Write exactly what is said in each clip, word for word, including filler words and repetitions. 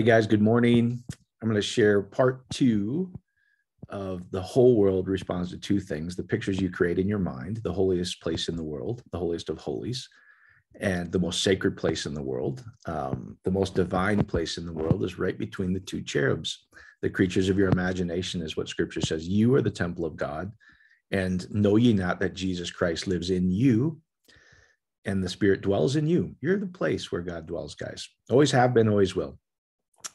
Hey guys, good morning. I'm going to share part two of the whole world responds to two things: the pictures you create in your mind, the holiest place in the world, the holiest of holies, and the most sacred place in the world. Um, the most divine place in the world is right between the two cherubs. The creatures of your imagination is what scripture says. You are the temple of God, and know ye not that Jesus Christ lives in you, and the Spirit dwells in you. You're the place where God dwells, guys. Always have been, always will.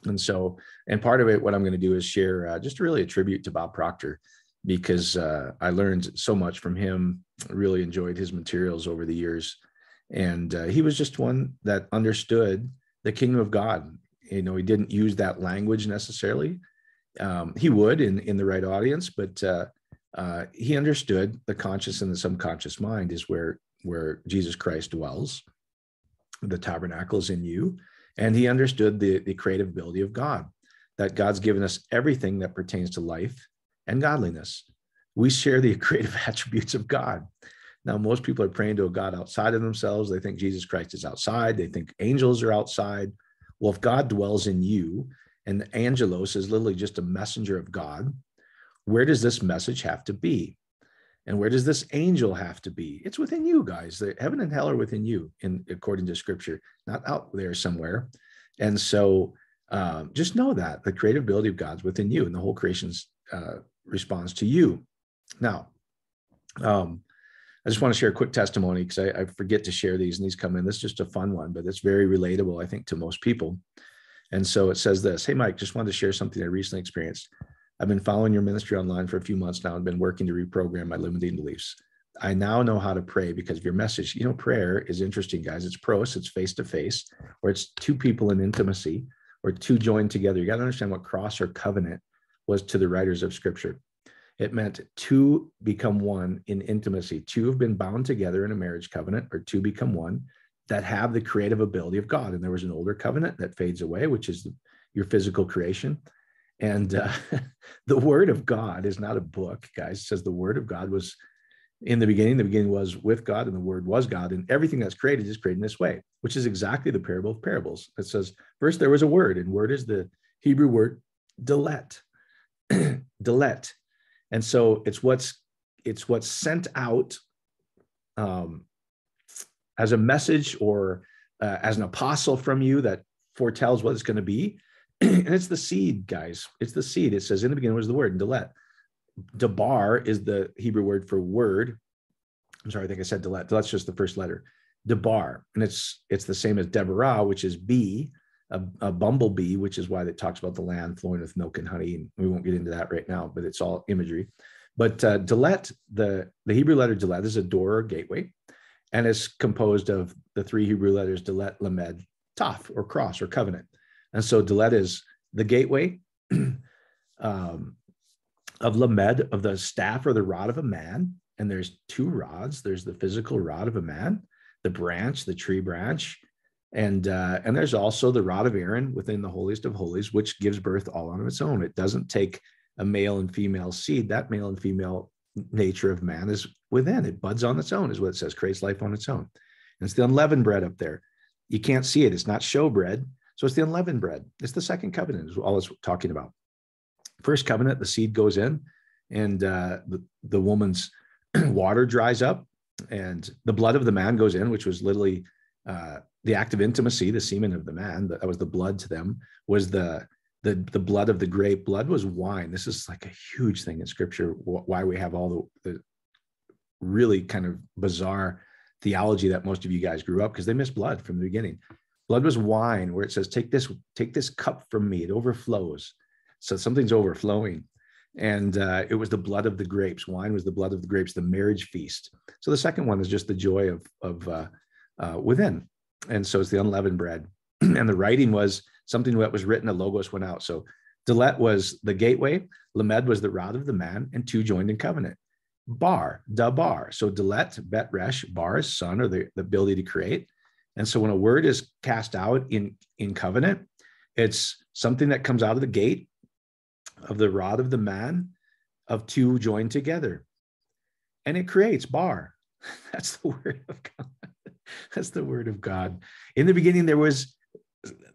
And so, and part of it, what I'm going to do is share uh, just really a tribute to Bob Proctor, because uh, I learned so much from him. I really enjoyed his materials over the years. And uh, he was just one that understood the kingdom of God. You know, he didn't use that language necessarily. Um, he would in, in the right audience, but uh, uh, he understood the conscious and the subconscious mind is where, where Jesus Christ dwells. The tabernacle is in you. And he understood the, the creative ability of God, that God's given us everything that pertains to life and godliness. We share the creative attributes of God. Now, most people are praying to a God outside of themselves. They think Jesus Christ is outside. They think angels are outside. Well, if God dwells in you, and the angelos is literally just a messenger of God, where does this message have to be? And where does this angel have to be? It's within you, guys. The heaven and hell are within you, in according to scripture, not out there somewhere. And so um, just know that the creative ability of God's within you, and the whole creation's uh, responds to you. Now, um, I just want to share a quick testimony, because I, I forget to share these, and these come in. This is just a fun one, but it's very relatable, I think, to most people. And so it says this: Hey, Mike, just wanted to share something I recently experienced. I've been following your ministry online for a few months now and been working to reprogram my limiting beliefs. I now know how to pray because of your message. You know, prayer is interesting, guys. It's pros, it's face-to-face, or it's two people in intimacy, or two joined together. You got to understand what cross or covenant was to the writers of scripture. It meant two become one in intimacy. Two have been bound together in a marriage covenant, or two become one that have the creative ability of God. And there was an older covenant that fades away, which is the, your physical creation. And uh, the word of God is not a book, guys. It says the word of God was in the beginning. The beginning was with God, and the word was God. And everything that's created is created in this way, which is exactly the parable of parables. It says, first there was a word, and word is the Hebrew word delet, delet. And so it's what's, it's what's sent out um, as a message, or uh, as an apostle from you that foretells what it's going to be. And it's the seed, guys. It's the seed. It says, in the beginning was the word, delet. Debar is the Hebrew word for word. I'm sorry, I think I said delet. That's just the first letter. Debar. And it's it's the same as Deborah, which is bee, a, a bumblebee, which is why it talks about the land flowing with milk and honey. And we won't get into that right now, but it's all imagery. But uh, delet, the, the Hebrew letter delet, is a door or gateway. And it's composed of the three Hebrew letters delet, lamed, taf, or cross or covenant. And so Delet is the gateway um, of Lamed, of the staff or the rod of a man. And there's two rods. There's the physical rod of a man, the branch, the tree branch. And, uh, and there's also the rod of Aaron within the holiest of holies, which gives birth all on its own. It doesn't take a male and female seed. That male and female nature of man is within. It buds on its own, is what it says, creates life on its own. And it's the unleavened bread up there. You can't see it. It's not show bread. So it's the unleavened bread. It's the second covenant is all it's talking about. First covenant, the seed goes in, and uh, the, the woman's water dries up, and the blood of the man goes in, which was literally uh, the act of intimacy, the semen of the man. That was the blood to them, was the, the, the blood of the grape. Blood was wine. This is like a huge thing in scripture, why we have all the, the really kind of bizarre theology that most of you guys grew up, because they missed blood from the beginning. Blood was wine, where it says, take this, take this cup from me. It overflows. So something's overflowing. And uh, it was the blood of the grapes. Wine was the blood of the grapes, the marriage feast. So the second one is just the joy of, of uh, uh, within. And so it's the unleavened bread. And the writing was something that was written, a logos went out. So Delet was the gateway. Lamed was the rod of the man, and two joined in covenant. Bar, Dabar. So Delet, Bet Resh, Bar is son, or the, the ability to create. And so when a word is cast out in, in covenant, it's something that comes out of the gate of the rod of the man, of two joined together. And it creates bar. That's the word of God. That's the word of God. In the beginning, there was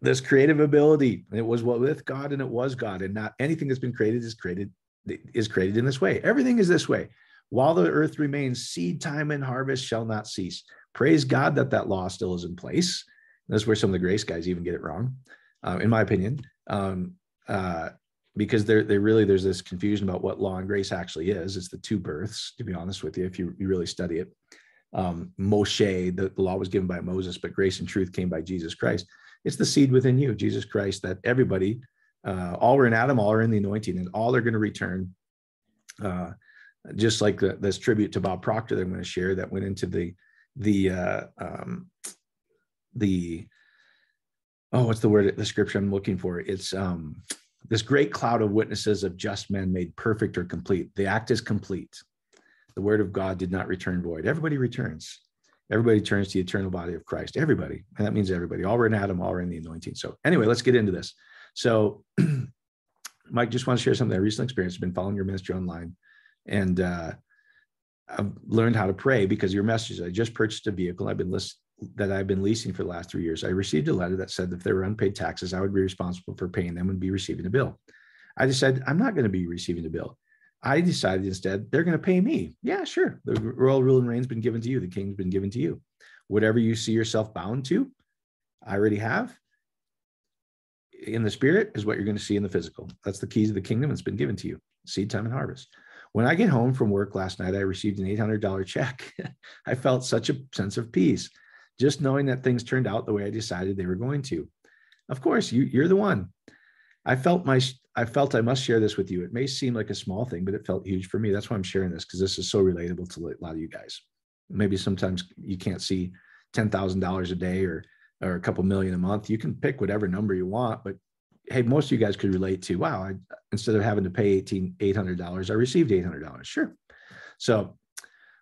this creative ability. It was what with God, and it was God, and not anything that's been created is created is created in this way. Everything is this way. While the earth remains, seed time and harvest shall not cease. Praise God that that law still is in place. And that's where some of the grace guys even get it wrong, uh, in my opinion, um, uh, because they're, they really, there's this confusion about what law and grace actually is. It's the two births, to be honest with you, if you, you really study it. Um, Moshe, the, the law was given by Moses, but grace and truth came by Jesus Christ. It's the seed within you, Jesus Christ, that everybody, uh, all are in Adam, all are in the anointing, and all are going to return, uh, just like the, this tribute to Bob Proctor that I'm going to share that went into the, the, uh, um, the, oh, what's the word, the scripture I'm looking for? It's um, this great cloud of witnesses of just men made perfect or complete. The act is complete. The word of God did not return void. Everybody returns. Everybody turns to the eternal body of Christ. Everybody. And that means everybody. All were in Adam, all were in the anointing. So anyway, let's get into this. So Mike, just want to share something I recently experienced. I've been following your ministry online, and uh, I've learned how to pray because of your messages. I just purchased a vehicle I've been list- that I've been leasing for the last three years. I received a letter that said that if there were unpaid taxes, I would be responsible for paying them and be receiving a bill. I decided I'm not going to be receiving a bill. I decided instead, they're going to pay me. Yeah, sure. The royal rule and reign's been given to you. The king's been given to you. Whatever you see yourself bound to, I already have. In the spirit is what you're going to see in the physical. That's the keys of the kingdom. It's been given to you. Seed time and harvest. When I get home from work last night, I received an eight hundred dollars check. I felt such a sense of peace, just knowing that things turned out the way I decided they were going to. Of course, you, you're the one. I felt my... I felt I must share this with you. It may seem like a small thing, but it felt huge for me. That's why I'm sharing this, because this is so relatable to a lot of you guys. Maybe sometimes you can't see ten thousand dollars a day or, or a couple million a month. You can pick whatever number you want, but hey, most of you guys could relate to, wow, I, instead of having to pay eighteen, eight hundred dollars, I received eight hundred dollars. Sure. So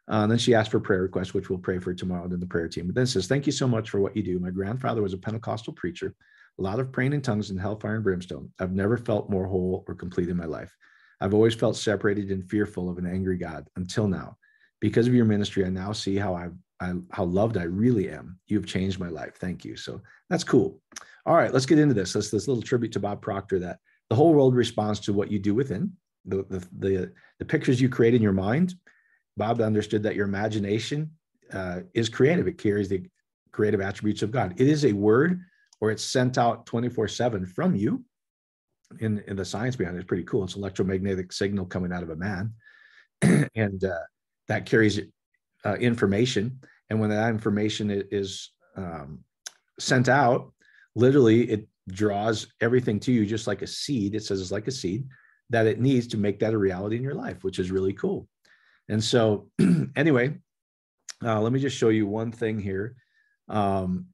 uh, then she asked for prayer requests, which we'll pray for tomorrow to the prayer team. But then says, thank you so much for what you do. My grandfather was a Pentecostal preacher. A lot of praying in tongues and hellfire and brimstone. I've never felt more whole or complete in my life. I've always felt separated and fearful of an angry God until now. Because of your ministry, I now see how I, I how loved I really am. You've changed my life. Thank you. So that's cool. All right, let's get into this. Let's this little tribute to Bob Proctor that the whole world responds to what you do within the the the, the pictures you create in your mind. Bob understood that your imagination uh, is creative. It carries the creative attributes of God. It is a word, or it's sent out twenty-four seven from you. And, and the science behind it is pretty cool. It's an electromagnetic signal coming out of a man. and uh, that carries uh, information. And when that information is um, sent out, literally it draws everything to you, just like a seed. It says it's like a seed that it needs to make that a reality in your life, which is really cool. And so anyway, uh, let me just show you one thing here. Um,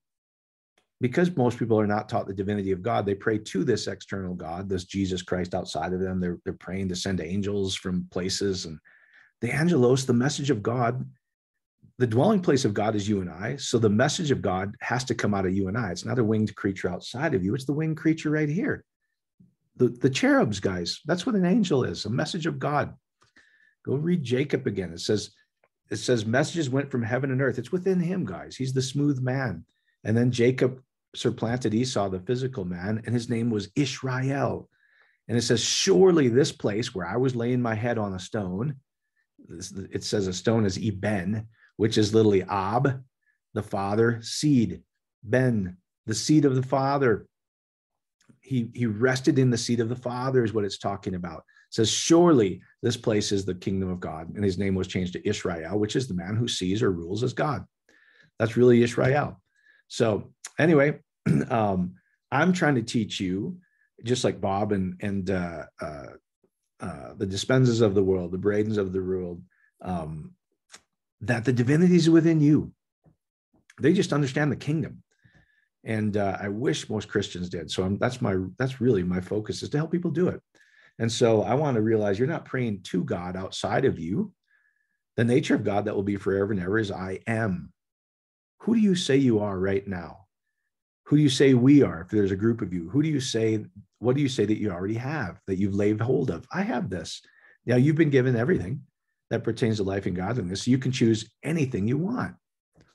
Because most people are not taught the divinity of God, they pray to this external God, this Jesus Christ outside of them. They're, they're praying to send angels from places. And the angelos, the message of God, the dwelling place of God is you and I. So the message of God has to come out of you and I. It's not a winged creature outside of you. It's the winged creature right here. The, the cherubs, guys, that's what an angel is, a message of God. Go read Jacob again. It says, it says messages went from heaven and earth. It's within him, guys. He's the smooth man. And then Jacob supplanted Esau, the physical man, and his name was Israel. And it says, surely this place where I was laying my head on a stone, it says a stone is Eben, which is literally Ab, the father, seed, Ben, the seed of the father. He, he rested in the seed of the father is what it's talking about. It says, surely this place is the kingdom of God. And his name was changed to Israel, which is the man who sees or rules as God. That's really Israel. So anyway, um, I'm trying to teach you, just like Bob and and uh, uh, uh, the Dispensers of the world, the Bradens of the world, um, that the divinity is within you. They just understand the kingdom, and uh, I wish most Christians did. So I'm, that's my that's really my focus, is to help people do it. And so I want to realize you're not praying to God outside of you. The nature of God that will be forever and ever is I am. Who do you say you are right now? Who do you say we are? If there's a group of you, who do you say, what do you say that you already have, that you've laid hold of? I have this. Now you've been given everything that pertains to life and godliness. So you can choose anything you want.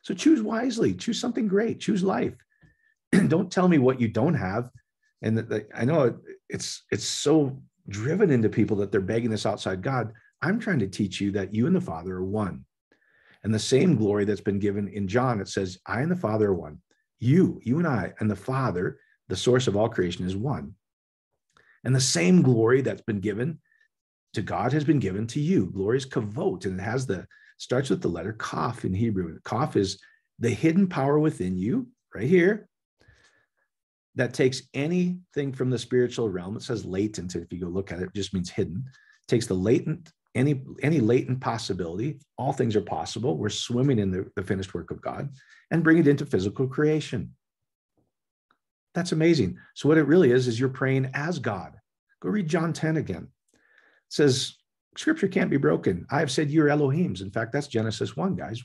So choose wisely, choose something great, choose life. Don't tell me what you don't have. And the, the, I know it, it's it's so driven into people that they're begging this outside God. I'm trying to teach you that you and the Father are one. And the same glory that's been given in John, it says, I and the Father are one. You, you and I, and the Father, the source of all creation, is one. And the same glory that's been given to God has been given to you. Glory is kavod, and it has the, starts with the letter kaf in Hebrew. Kaf is the hidden power within you, right here, that takes anything from the spiritual realm. It says latent, if you go look at it, it just means hidden. It takes the latent, any, any latent possibility. All things are possible. We're swimming in the, the finished work of God, and bring it into physical creation. That's amazing. So what it really is, is you're praying as God. Go read John ten again. It says, scripture can't be broken. I have said you're Elohims. In fact, that's Genesis one, guys.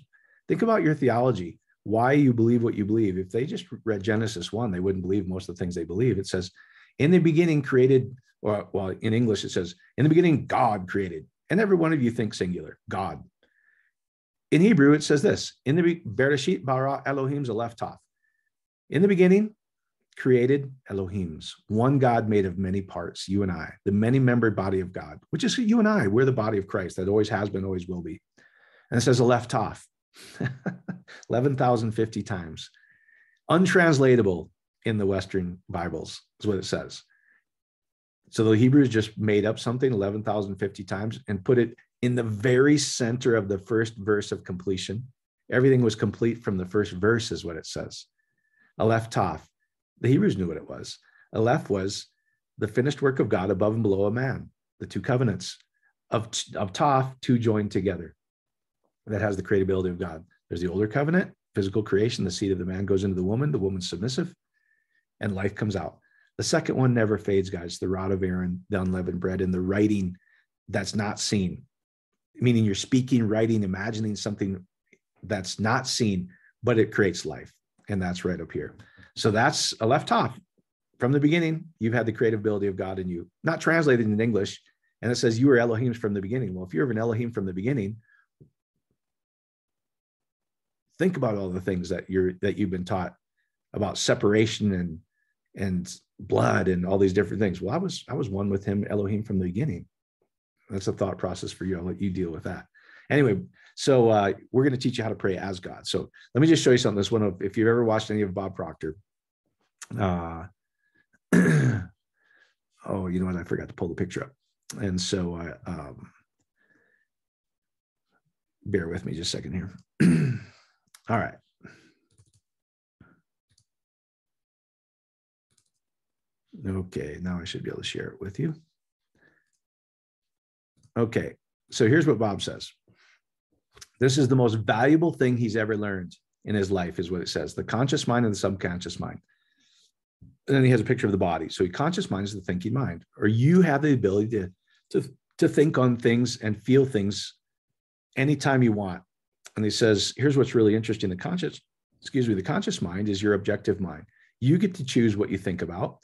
Think about your theology, why you believe what you believe. If they just read Genesis one, they wouldn't believe most of the things they believe. It says, in the beginning created, or well, in English, it says, in the beginning, God created. And every one of you thinks singular, God. In Hebrew, it says this, in the Bereshit bara Elohim zaleftov. In the beginning, created Elohims, one God made of many parts, you and I, the many-membered body of God, which is you and I. We're the body of Christ that always has been, always will be. And it says zaleftov, eleven thousand fifty times. Untranslatable in the Western Bibles is what it says. So the Hebrews just made up something eleven thousand fifty times and put it in the very center of the first verse of completion. Everything was complete from the first verse is what it says. Aleph Toph. The Hebrews knew what it was. Aleph was the finished work of God above and below a man, the two covenants of, of Toph, two joined together. That has the creatability of God. There's the older covenant, physical creation. The seed of the man goes into the woman. The woman's submissive and life comes out. The second one never fades, guys. The rod of Aaron, the unleavened bread, and the writing that's not seen. Meaning you're speaking, writing, imagining something that's not seen, but it creates life. And that's right up here. So that's a left top. From the beginning, you've had the creative ability of God in you, not translated in English. And it says you were Elohims from the beginning. Well, if you're an Elohim from the beginning, think about all the things that you're that you've been taught about separation and and blood and all these different things. Well, I was I was one with him, Elohim, from the beginning. That's a thought process for you. I'll let you deal with that. Anyway, so uh, we're going to teach you how to pray as God. So let me just show you something. This one, of, if you've ever watched any of Bob Proctor, uh, oh, you know what? I forgot to pull the picture up. And so uh, um, bear with me just a second here. All right. Okay, now I should be able to share it with you. Okay, so here's what Bob says. This is the most valuable thing he's ever learned in his life is what it says, the conscious mind and the subconscious mind. And then he has a picture of the body. So the conscious mind is the thinking mind, or you have the ability to, to, to think on things and feel things anytime you want. And he says, here's what's really interesting. The conscious, excuse me, the conscious mind is your objective mind. You get to choose what you think about.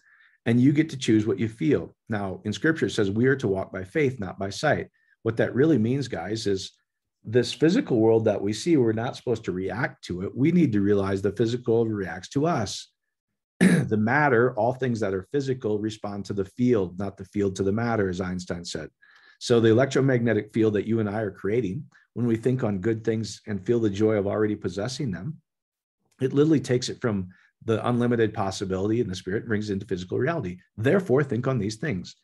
And you get to choose what you feel. Now, in scripture, it says we are to walk by faith, not by sight. What that really means, guys, is this physical world that we see, we're not supposed to react to it. We need to realize the physical reacts to us. The matter, all things that are physical, respond to the field, not the field to the matter, as Einstein said. So the electromagnetic field that you and I are creating, when we think on good things and feel the joy of already possessing them, it literally takes it from the unlimited possibility in the spirit, brings into physical reality. Therefore, think on these things.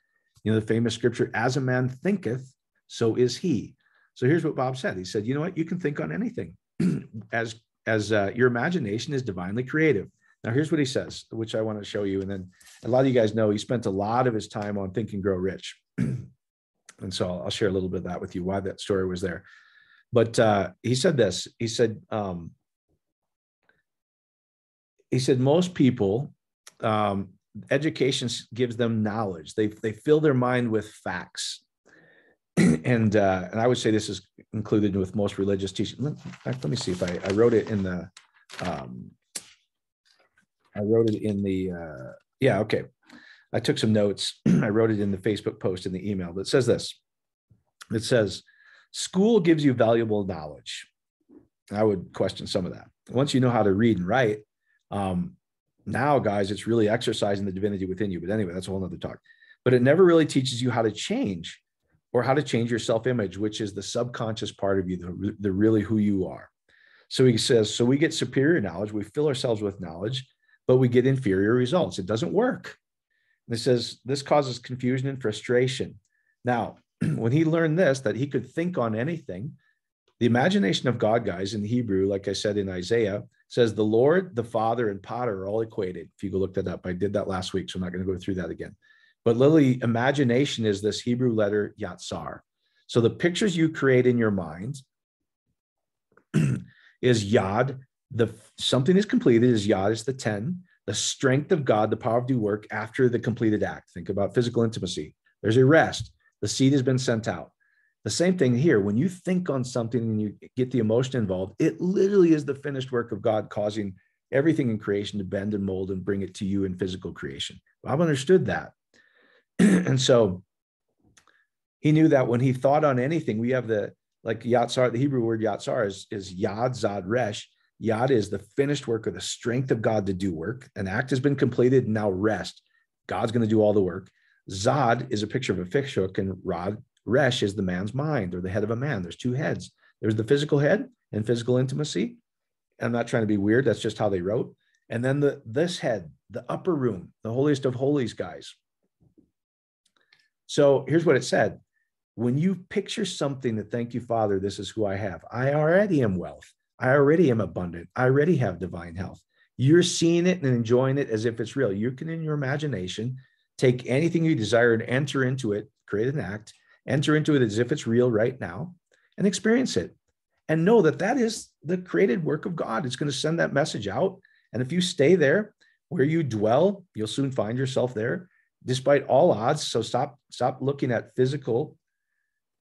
You know, the famous scripture, as a man thinketh, so is he. So here's what Bob said. He said, you know what? You can think on anything as, as uh, your imagination is divinely creative. Now, here's what he says, which I want to show you. And then a lot of you guys know he spent a lot of his time on Think and Grow Rich. And so I'll, I'll share a little bit of that with you, why that story was there. But uh, he said this, he said, um, He said, most people, um, education gives them knowledge. They, they fill their mind with facts. and uh, and I would say this is included with most religious teaching. Let, let me see if I, I wrote it in the, um, I wrote it in the, uh, yeah, okay. I took some notes. I wrote it in the Facebook post in the email, but it says this. It says, school gives you valuable knowledge. I would question some of that. Once you know how to read and write, Um, Now, guys, it's really exercising the divinity within you. But anyway, that's a whole nother talk. But it never really teaches you how to change or how to change your self-image, which is the subconscious part of you, the, the really who you are. So he says, so we get superior knowledge. We fill ourselves with knowledge, but we get inferior results. It doesn't work. And it says this causes confusion and frustration. Now, when he learned this, that he could think on anything, the imagination of God, guys, in Hebrew, like I said in Isaiah, says the Lord, the Father, and Potter are all equated. If you go look that up, I did that last week, so I'm not going to go through that again. But literally, imagination is this Hebrew letter, yatsar. So the pictures you create in your mind is yad. The something is completed is yad, is the ten, the strength of God, the power of do work after the completed act. Think about physical intimacy. There's a rest. The seed has been sent out. The same thing here. When you think on something and you get the emotion involved, it literally is the finished work of God causing everything in creation to bend and mold and bring it to you in physical creation. Bob understood that. And so he knew that when he thought on anything, we have the, like yatsar, the Hebrew word yatsar is, is yad, zad, resh. Yad is the finished work or the strength of God to do work. An act has been completed and now rest. God's going to do all the work. Zad is a picture of a fish hook, and rod, resh, is the man's mind or the head of a man. There's two heads. There's the physical head and physical intimacy. I'm not trying to be weird. That's just how they wrote. And then the this head, the upper room, the holiest of holies, guys. So here's what it said. When you picture something that, thank you, Father, this is who I have. I already am wealth. I already am abundant. I already have divine health. You're seeing it and enjoying it as if it's real. You can, in your imagination, take anything you desire and enter into it, create an act, enter into it as if it's real right now, and experience it. And know that that is the created work of God. It's going to send that message out. And if you stay there where you dwell, you'll soon find yourself there, despite all odds. So stop, stop looking at physical.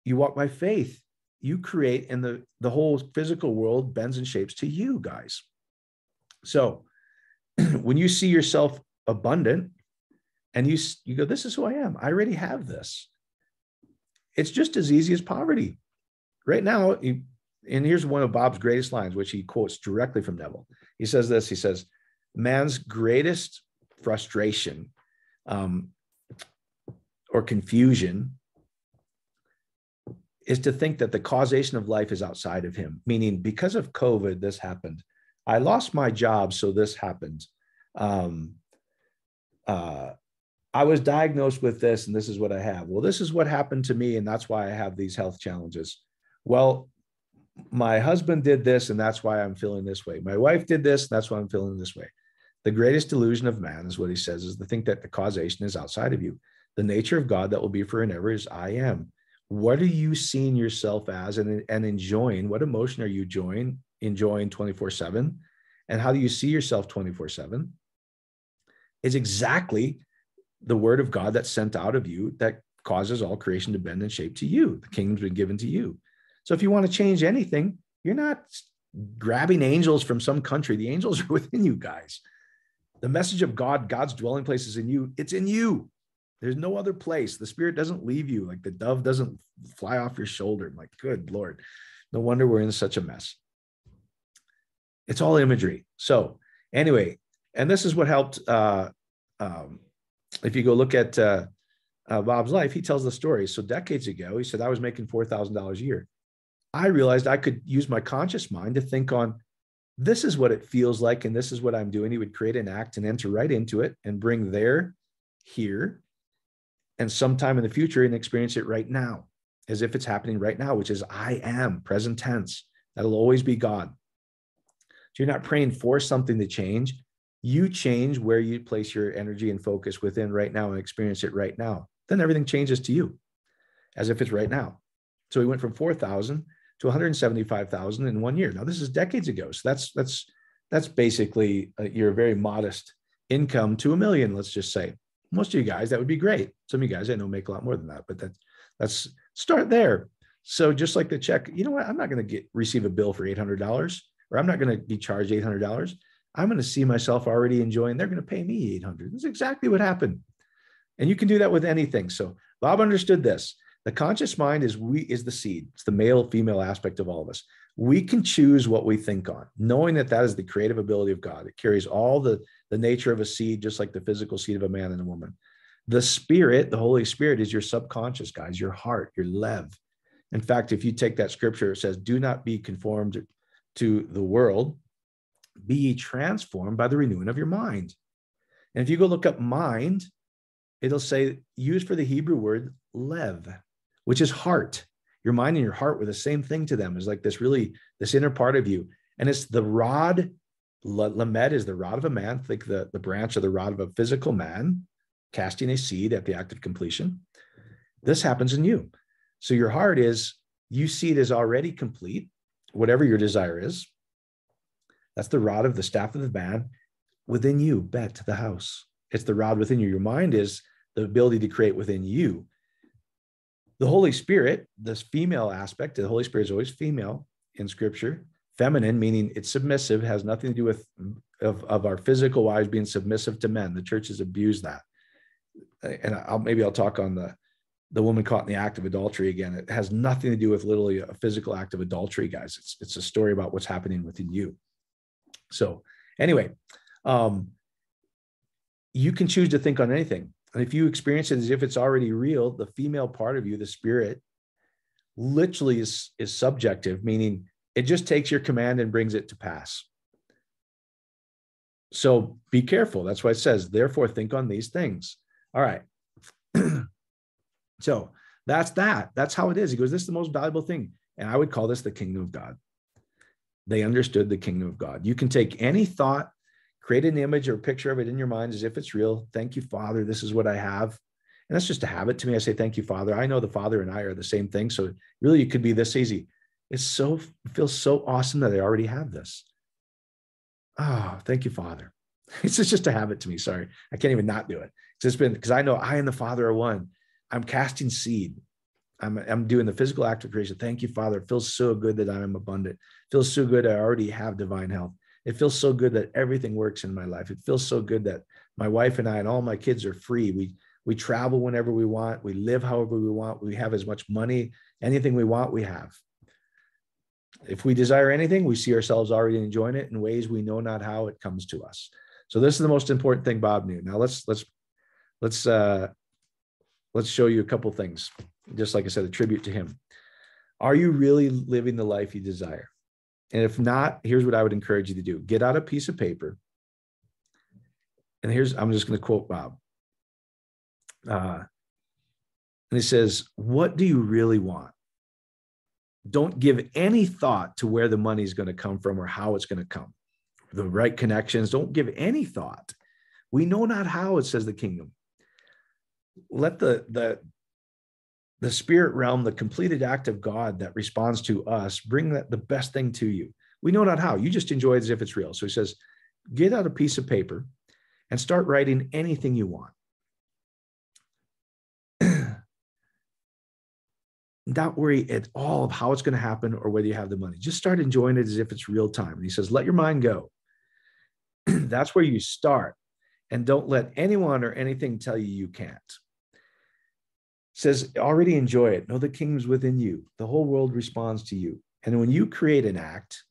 You walk by faith. You create, and the, the whole physical world bends and shapes to you, guys. So when you see yourself abundant, and you, you go, this is who I am. I already have this. It's just as easy as poverty. Right now, you, and here's one of Bob's greatest lines, which he quotes directly from Neville. He says this, he says, man's greatest frustration um, or confusion is to think that the causation of life is outside of him. Meaning, because of COVID, this happened. I lost my job, so this happened. Um, uh, I was diagnosed with this, and this is what I have. Well, this is what happened to me, and that's why I have these health challenges. Well, my husband did this, and that's why I'm feeling this way. My wife did this, and that's why I'm feeling this way. The greatest delusion of man, is what he says, is to think that the causation is outside of you. The nature of God that will be for and ever is I am. What are you seeing yourself as and, and enjoying? What emotion are you enjoying, enjoying twenty-four seven? And how do you see yourself twenty-four seven? Is exactly the word of God that's sent out of you that causes all creation to bend and shape to you. The kingdom's been given to you. So if you want to change anything, you're not grabbing angels from some country. The angels are within you, guys. The message of God, God's dwelling place is in you. It's in you. There's no other place. The spirit doesn't leave you. Like the dove doesn't fly off your shoulder. I'm like, good Lord. No wonder we're in such a mess. It's all imagery. So anyway, and this is what helped, uh, um, if you go look at uh, uh, Bob's life, he tells the story. So decades ago, he said, I was making four thousand dollars a year. I realized I could use my conscious mind to think on, this is what it feels like, and this is what I'm doing. He would create an act and enter right into it and bring there, here, and sometime in the future, and experience it right now, as if it's happening right now, which is I am, present tense. That'll always be God. So you're not praying for something to change. You change where you place your energy and focus within right now and experience it right now. Then everything changes to you as if it's right now. So he went from four thousand to one hundred seventy-five thousand in one year. Now, this is decades ago. So that's, that's, that's basically a, your very modest income to a million, let's just say. Most of you guys, that would be great. Some of you guys I know make a lot more than that, but that's, that's start there. So just like the check, you know what? I'm not going to get receive a bill for eight hundred dollars, or I'm not going to be charged eight hundred dollars. I'm going to see myself already enjoying, they're going to pay me eight hundred dollars. That's exactly what happened. And you can do that with anything. So Bob understood this. The conscious mind is we is the seed. It's the male, female aspect of all of us. We can choose what we think on, knowing that that is the creative ability of God. It carries all the the nature of a seed, just like the physical seed of a man and a woman. The Spirit, the Holy Spirit, is your subconscious, guys, your heart, your lev. In fact, if you take that scripture, it says, do not be conformed to the world, be ye transformed by the renewing of your mind. And if you go look up mind, it'll say, used for the Hebrew word lev, which is heart. Your mind and your heart were the same thing to them. It's like this really, this inner part of you. And it's the rod, lamed is the rod of a man, think the, the branch of the rod of a physical man, casting a seed at the act of completion. This happens in you. So your heart is, you see it is already complete, whatever your desire is. That's the rod of the staff of the man within you, bet the house. It's the rod within you. Your mind is the ability to create within you. The Holy Spirit, this female aspect, the Holy Spirit is always female in scripture, feminine, meaning it's submissive, has nothing to do with of, of our physical wives being submissive to men. The church has abused that. And I'll, maybe I'll talk on the, the woman caught in the act of adultery again. It has nothing to do with literally a physical act of adultery, guys. It's, it's a story about what's happening within you. So anyway, um, you can choose to think on anything. And if you experience it as if it's already real, the female part of you, the Spirit, literally is, is subjective, meaning it just takes your command and brings it to pass. So be careful. That's why it says, therefore, think on these things. All right. So that's that. That's how it is. He goes, this is the most valuable thing. And I would call this the kingdom of God. They understood the kingdom of God. You can take any thought, create an image or picture of it in your mind as if it's real. Thank you, Father. This is what I have. And that's just a habit to me. I say, thank you, Father. I know the Father and I are the same thing. So really, it could be this easy. It's so, it feels so awesome that I already have this. Oh, thank you, Father. It's just a habit to me. Sorry. I can't even not do it. It's just been, because I know I and the Father are one. I'm casting seed. I'm, I'm doing the physical act of creation. Thank you, Father. It feels so good that I am abundant. It feels so good I already have divine health. It feels so good that everything works in my life. It feels so good that my wife and I and all my kids are free. We, we travel whenever we want. We live however we want. We have as much money, anything we want, we have. If we desire anything, we see ourselves already enjoying it in ways we know not how it comes to us. So this is the most important thing Bob knew. Now let's, let's, let's, uh, let's show you a couple things. Just like I said, a tribute to him. Are you really living the life you desire? And if not, here's what I would encourage you to do. Get out a piece of paper. And here's, I'm just going to quote Bob. Uh, and he says, what do you really want? Don't give any thought to where the money is going to come from or how it's going to come. The right connections. Don't give any thought. We know not how, it says the kingdom. Let the, the, the spirit realm, the completed act of God that responds to us, bring that the best thing to you. We know not how. You just enjoy it as if it's real. So he says, get out a piece of paper and start writing anything you want. Don't worry at all of how it's going to happen or whether you have the money. Just start enjoying it as if it's real time. And he says, let your mind go. That's where you start. And don't let anyone or anything tell you you can't. Says, already enjoy it. Know the kingdom's within you. The whole world responds to you. And when you create an act,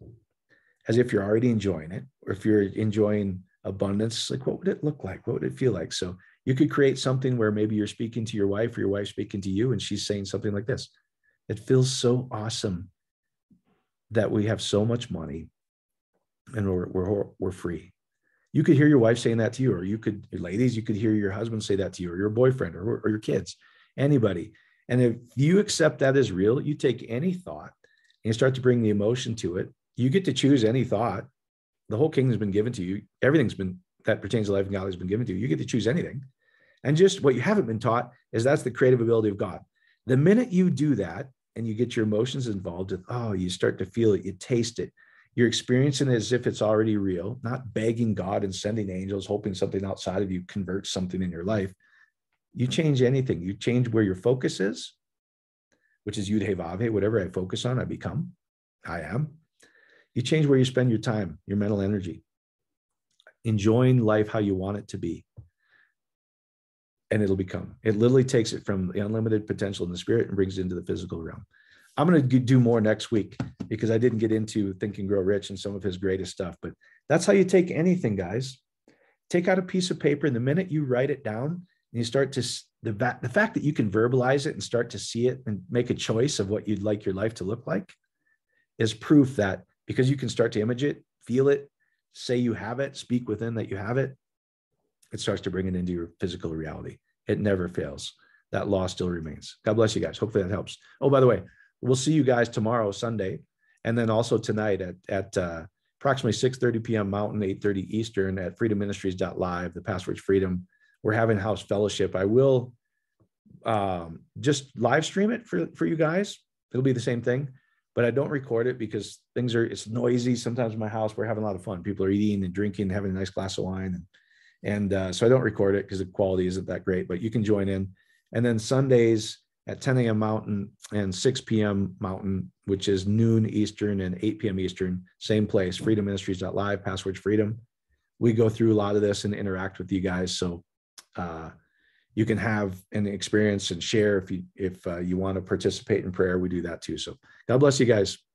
as if you're already enjoying it, or if you're enjoying abundance, like what would it look like? What would it feel like? So you could create something where maybe you're speaking to your wife or your wife speaking to you, and she's saying something like this. It feels so awesome that we have so much money and we're, we're, we're free. You could hear your wife saying that to you, or you could, ladies, you could hear your husband say that to you, or your boyfriend, or, or your kids. Anybody. And if you accept that as real, you take any thought and you start to bring the emotion to it. You get to choose any thought. The whole kingdom has been given to you. Everything's been that pertains to life and God has been given to you. You get to choose anything. And just what you haven't been taught is that's the creative ability of God. The minute you do that and you get your emotions involved, oh, you start to feel it. You taste it. You're experiencing it as if it's already real, not begging God and sending angels, hoping something outside of you converts something in your life. You change anything. You change where your focus is, which is Yud Hey Vav Hey, whatever I focus on, I become, I am. You change where you spend your time, your mental energy, enjoying life how you want it to be. And it'll become. It literally takes it from the unlimited potential in the spirit and brings it into the physical realm. I'm going to do more next week because I didn't get into Think and Grow Rich and some of his greatest stuff, but that's how you take anything, guys. take out a piece of paper, and the minute you write it down and you start to, the, the fact that you can verbalize it and start to see it and make a choice of what you'd like your life to look like is proof that, because you can start to image it, feel it, say you have it, speak within that you have it, it starts to bring it into your physical reality. It never fails. That law still remains. God bless you guys. Hopefully that helps. Oh, by the way, we'll see you guys tomorrow, Sunday, and then also tonight at, at uh, approximately six thirty p m Mountain, eight thirty Eastern at freedom ministries dot live, the Password Freedom. We're having house fellowship. I will um, just live stream it for, for you guys. It'll be the same thing, but I don't record it because things are, it's noisy. Sometimes in my house, we're having a lot of fun. People are eating and drinking, having a nice glass of wine. And, and uh, so I don't record it because the quality isn't that great, but you can join in. And then Sundays at ten a m Mountain and six p m Mountain, which is noon Eastern and eight p m Eastern, same place, freedom ministries dot live, Password Freedom. We go through a lot of this and interact with you guys. So uh, you can have an experience and share if you, if uh, you want to participate in prayer. We do that too. So God bless you guys.